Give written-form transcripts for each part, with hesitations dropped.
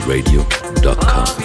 vibesradio.com.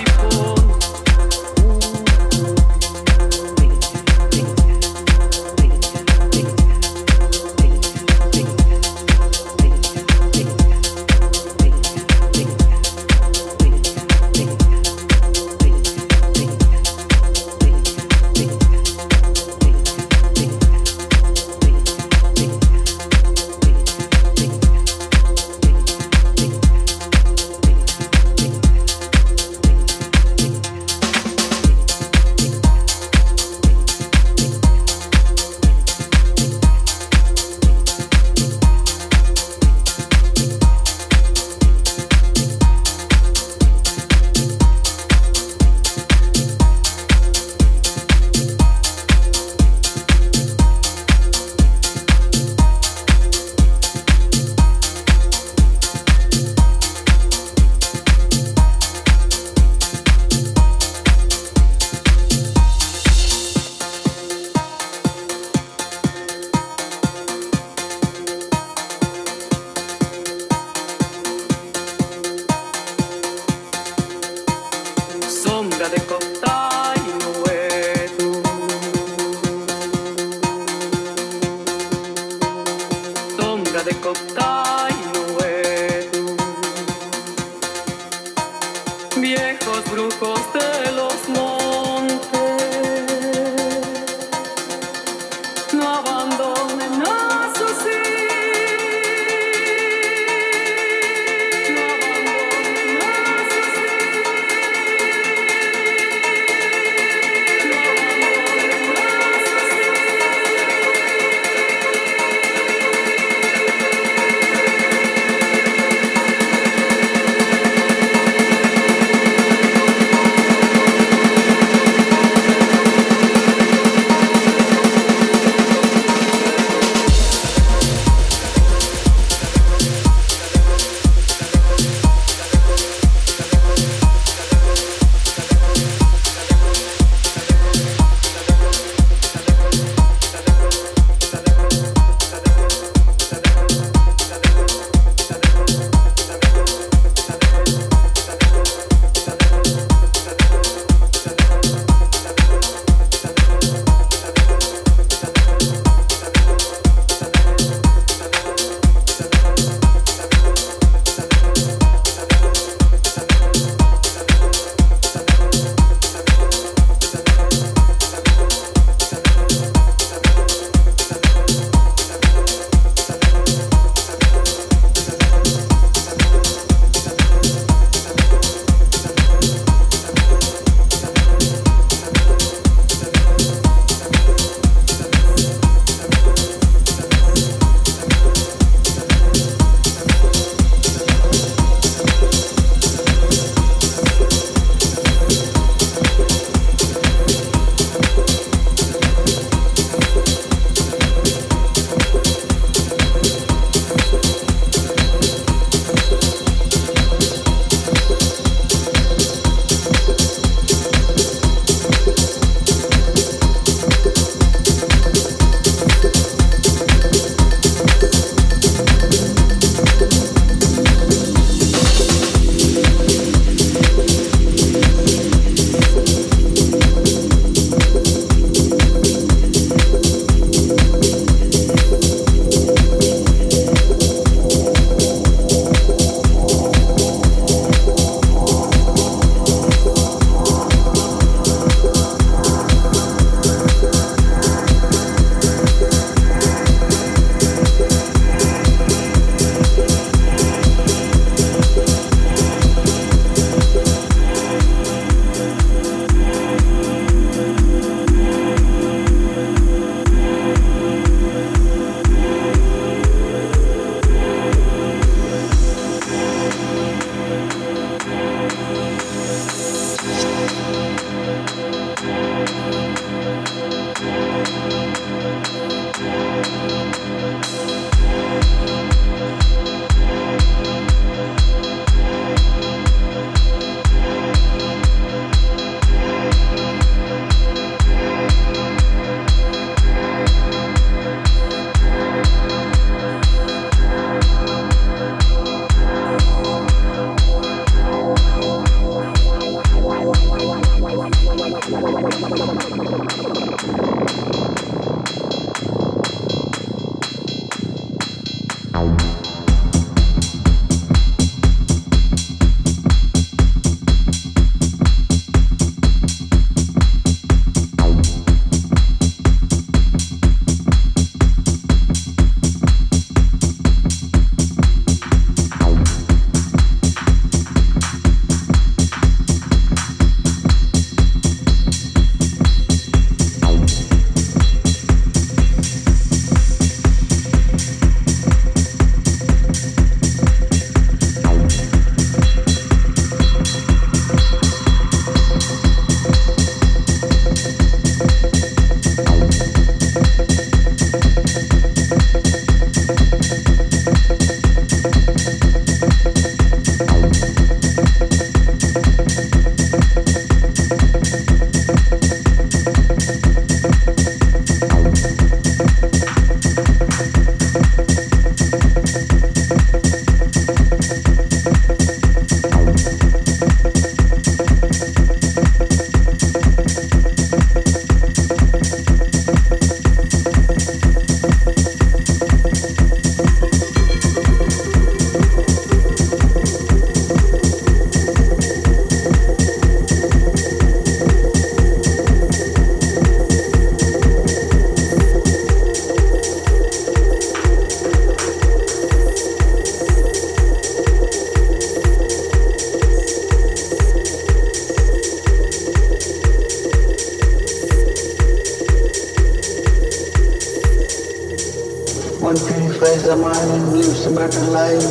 face of mine lives a better life,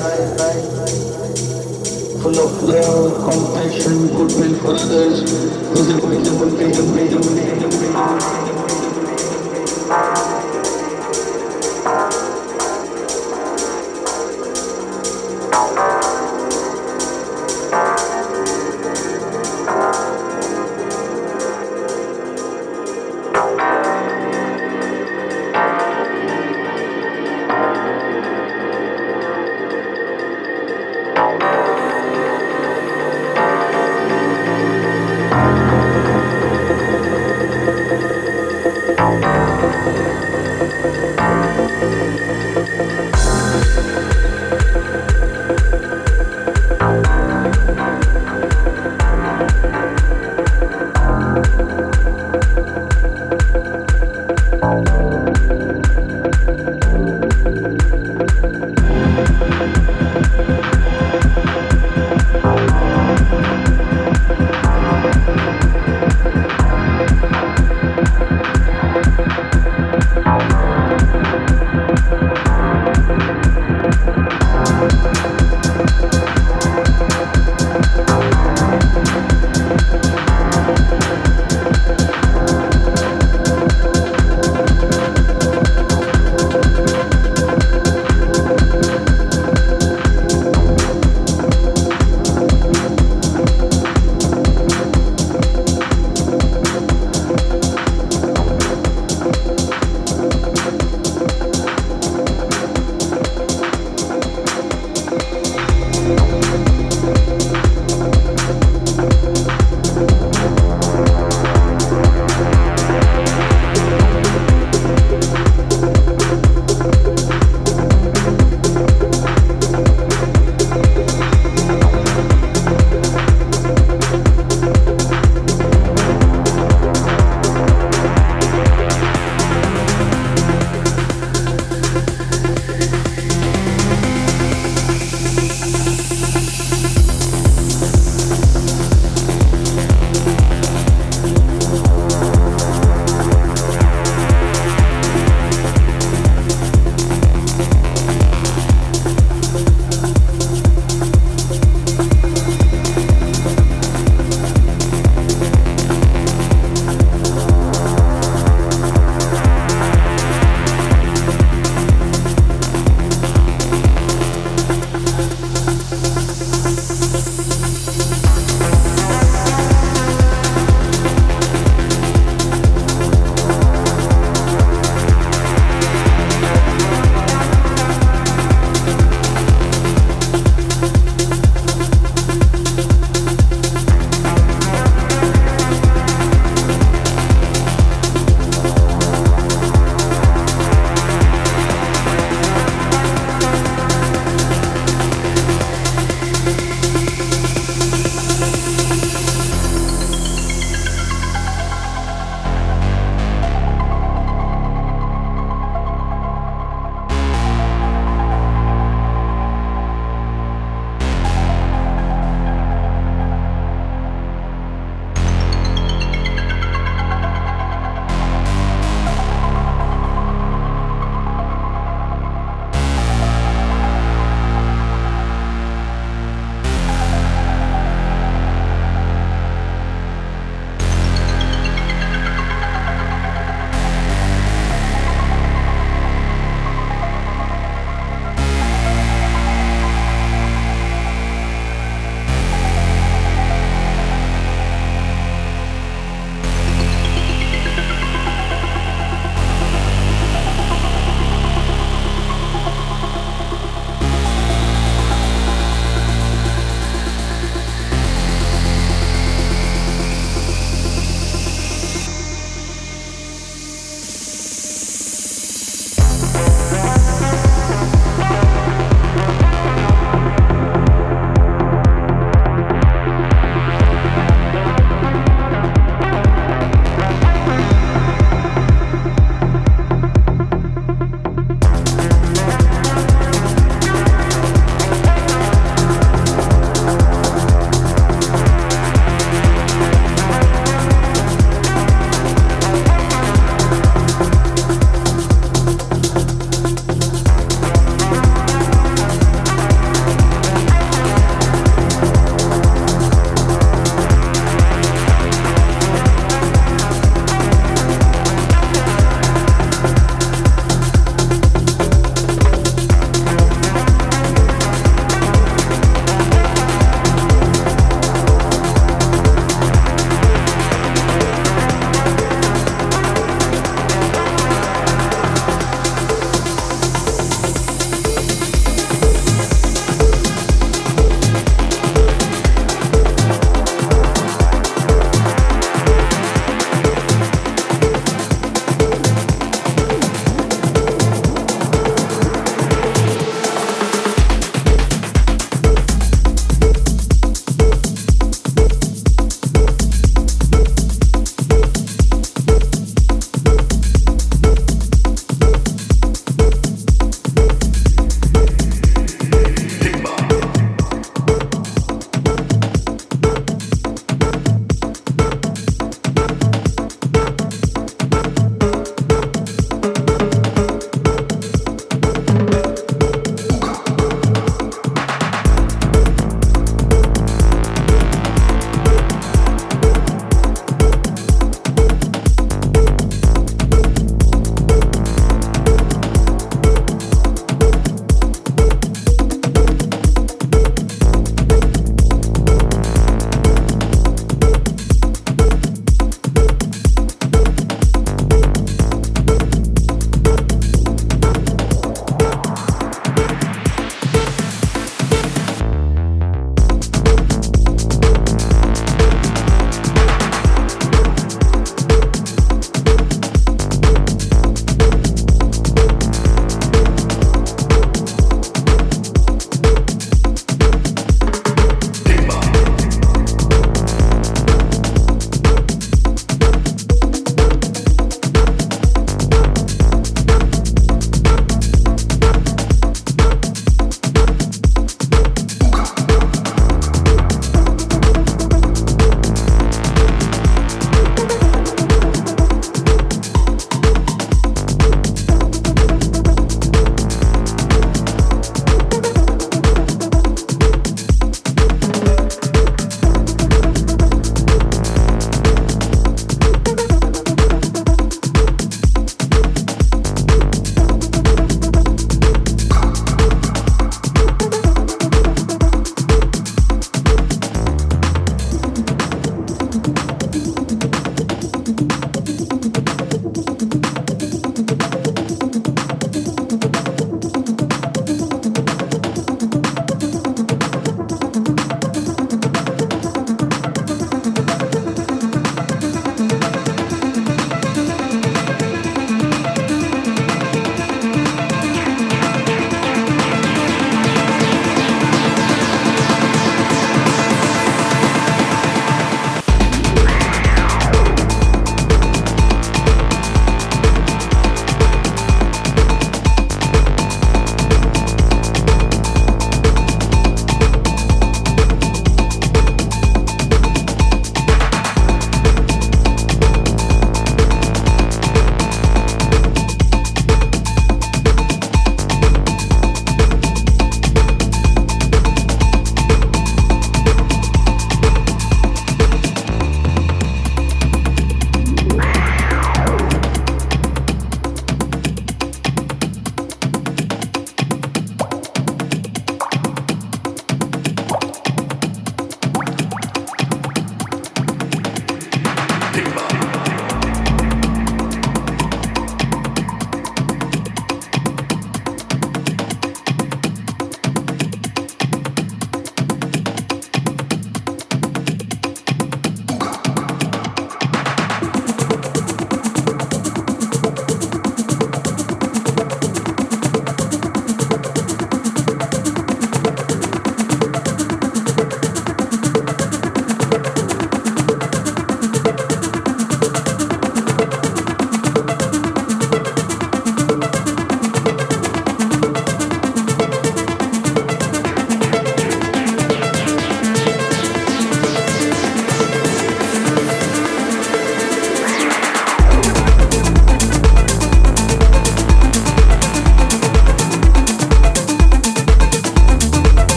full of love, compassion, goodwill for others, is a beautiful freedom.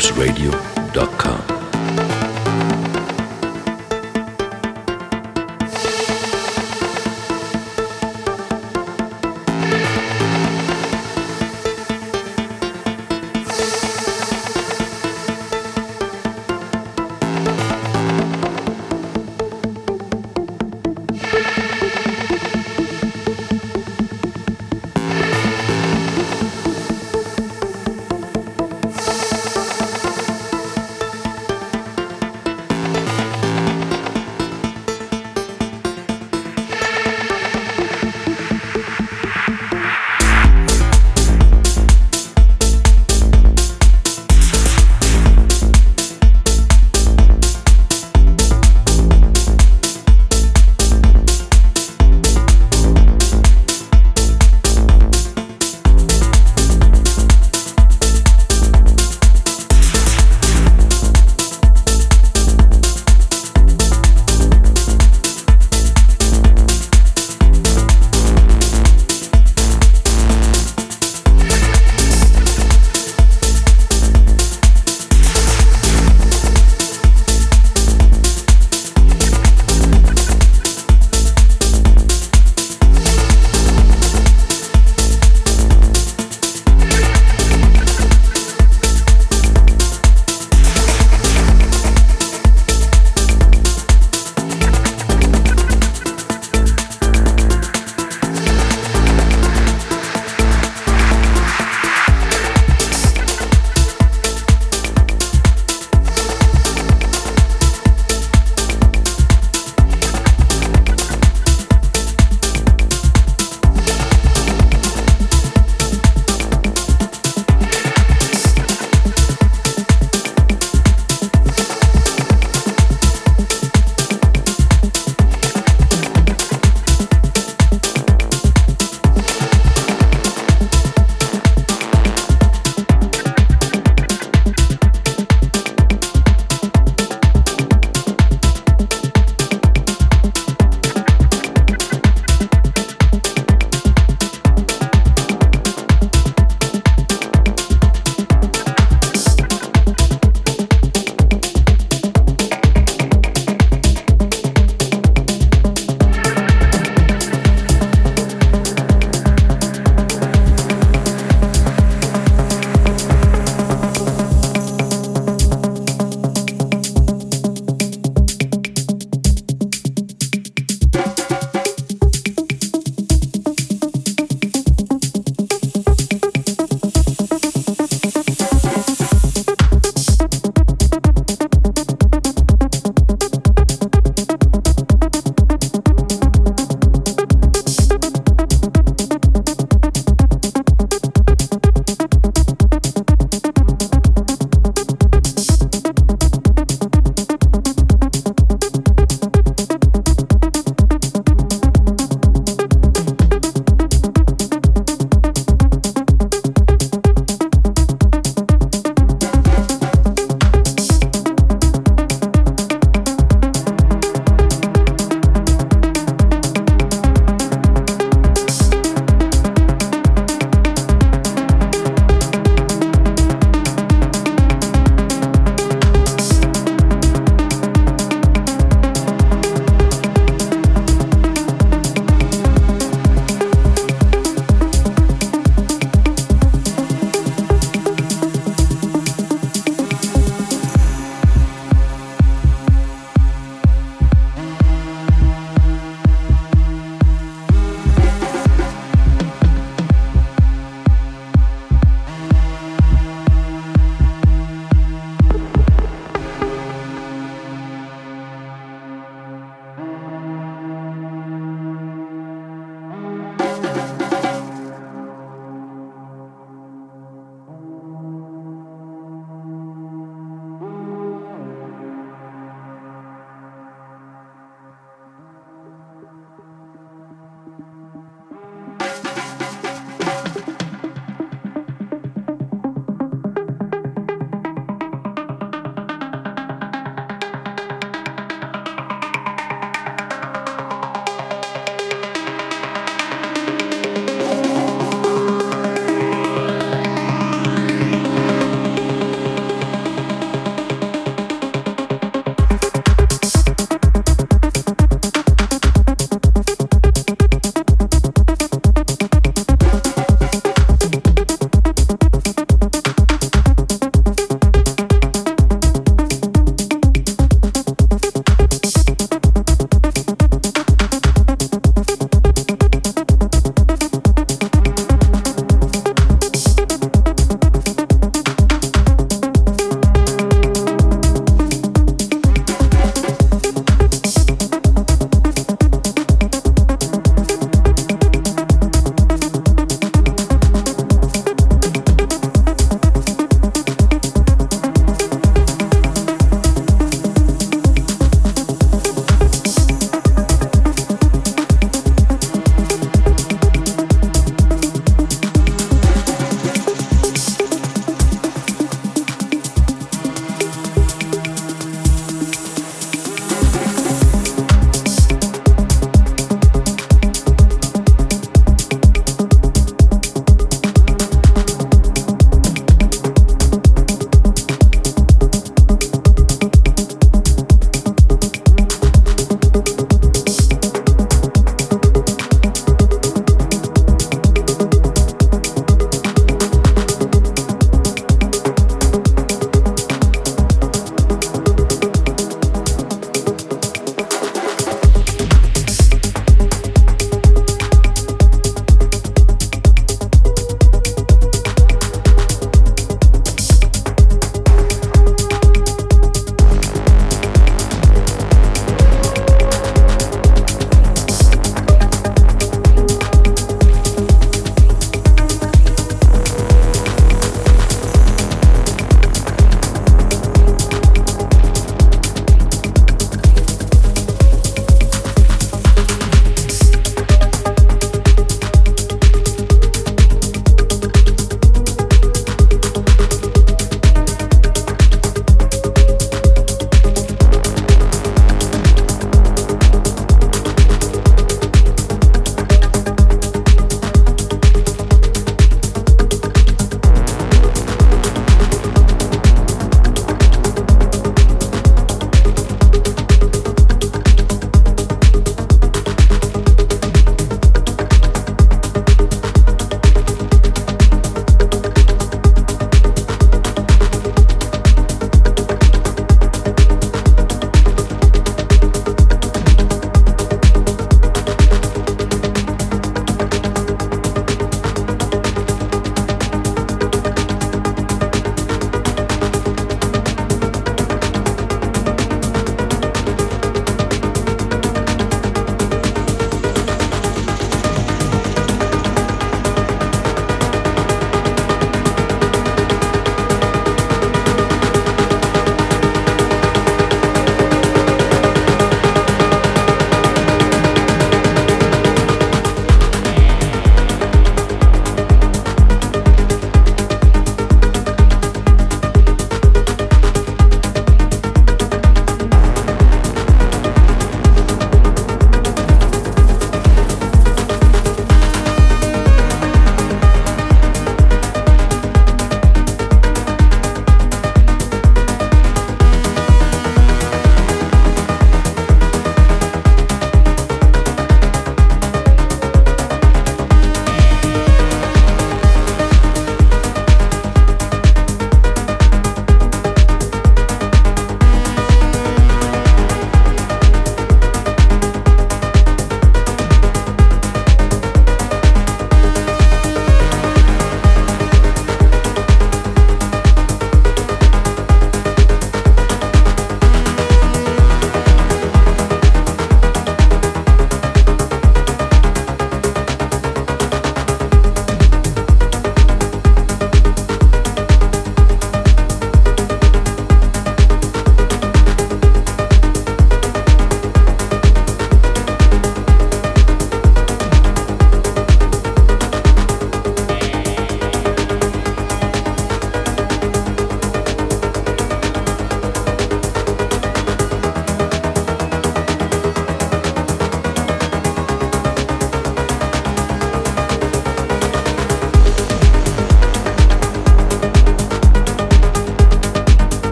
jobsradio.com.